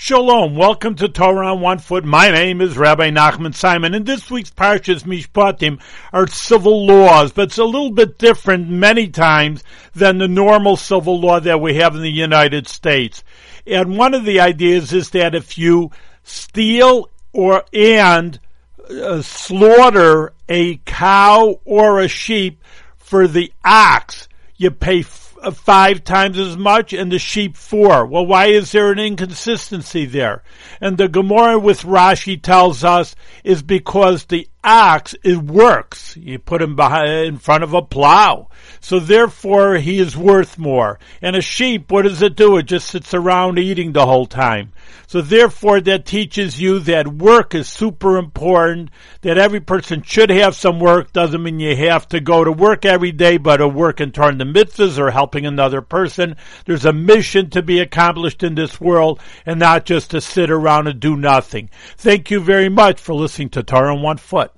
Shalom, welcome to Torah on 1 Foot. My name is Rabbi Nachman Simon, and this week's Parshas Mishpatim are civil laws, but it's a little bit different many times than the normal civil law that we have in the United States. And one of the ideas is that if you steal and slaughter a cow or a sheep for the ox, you pay five times as much and the sheep four. Well, why is there an inconsistency there? And the Gemara with Rashi tells us is because the ox, it works. You put him in front of a plow. So therefore he is worth more. And a sheep, what does it do? It just sits around eating the whole time. So therefore that teaches you that work is super important, that every person should have some work. Doesn't mean you have to go to work every day, but a work in turn to mitzvahs or helping another person. There's a mission to be accomplished in this world and not just to sit around and do nothing. Thank you very much for listening to Torah on 1 Foot.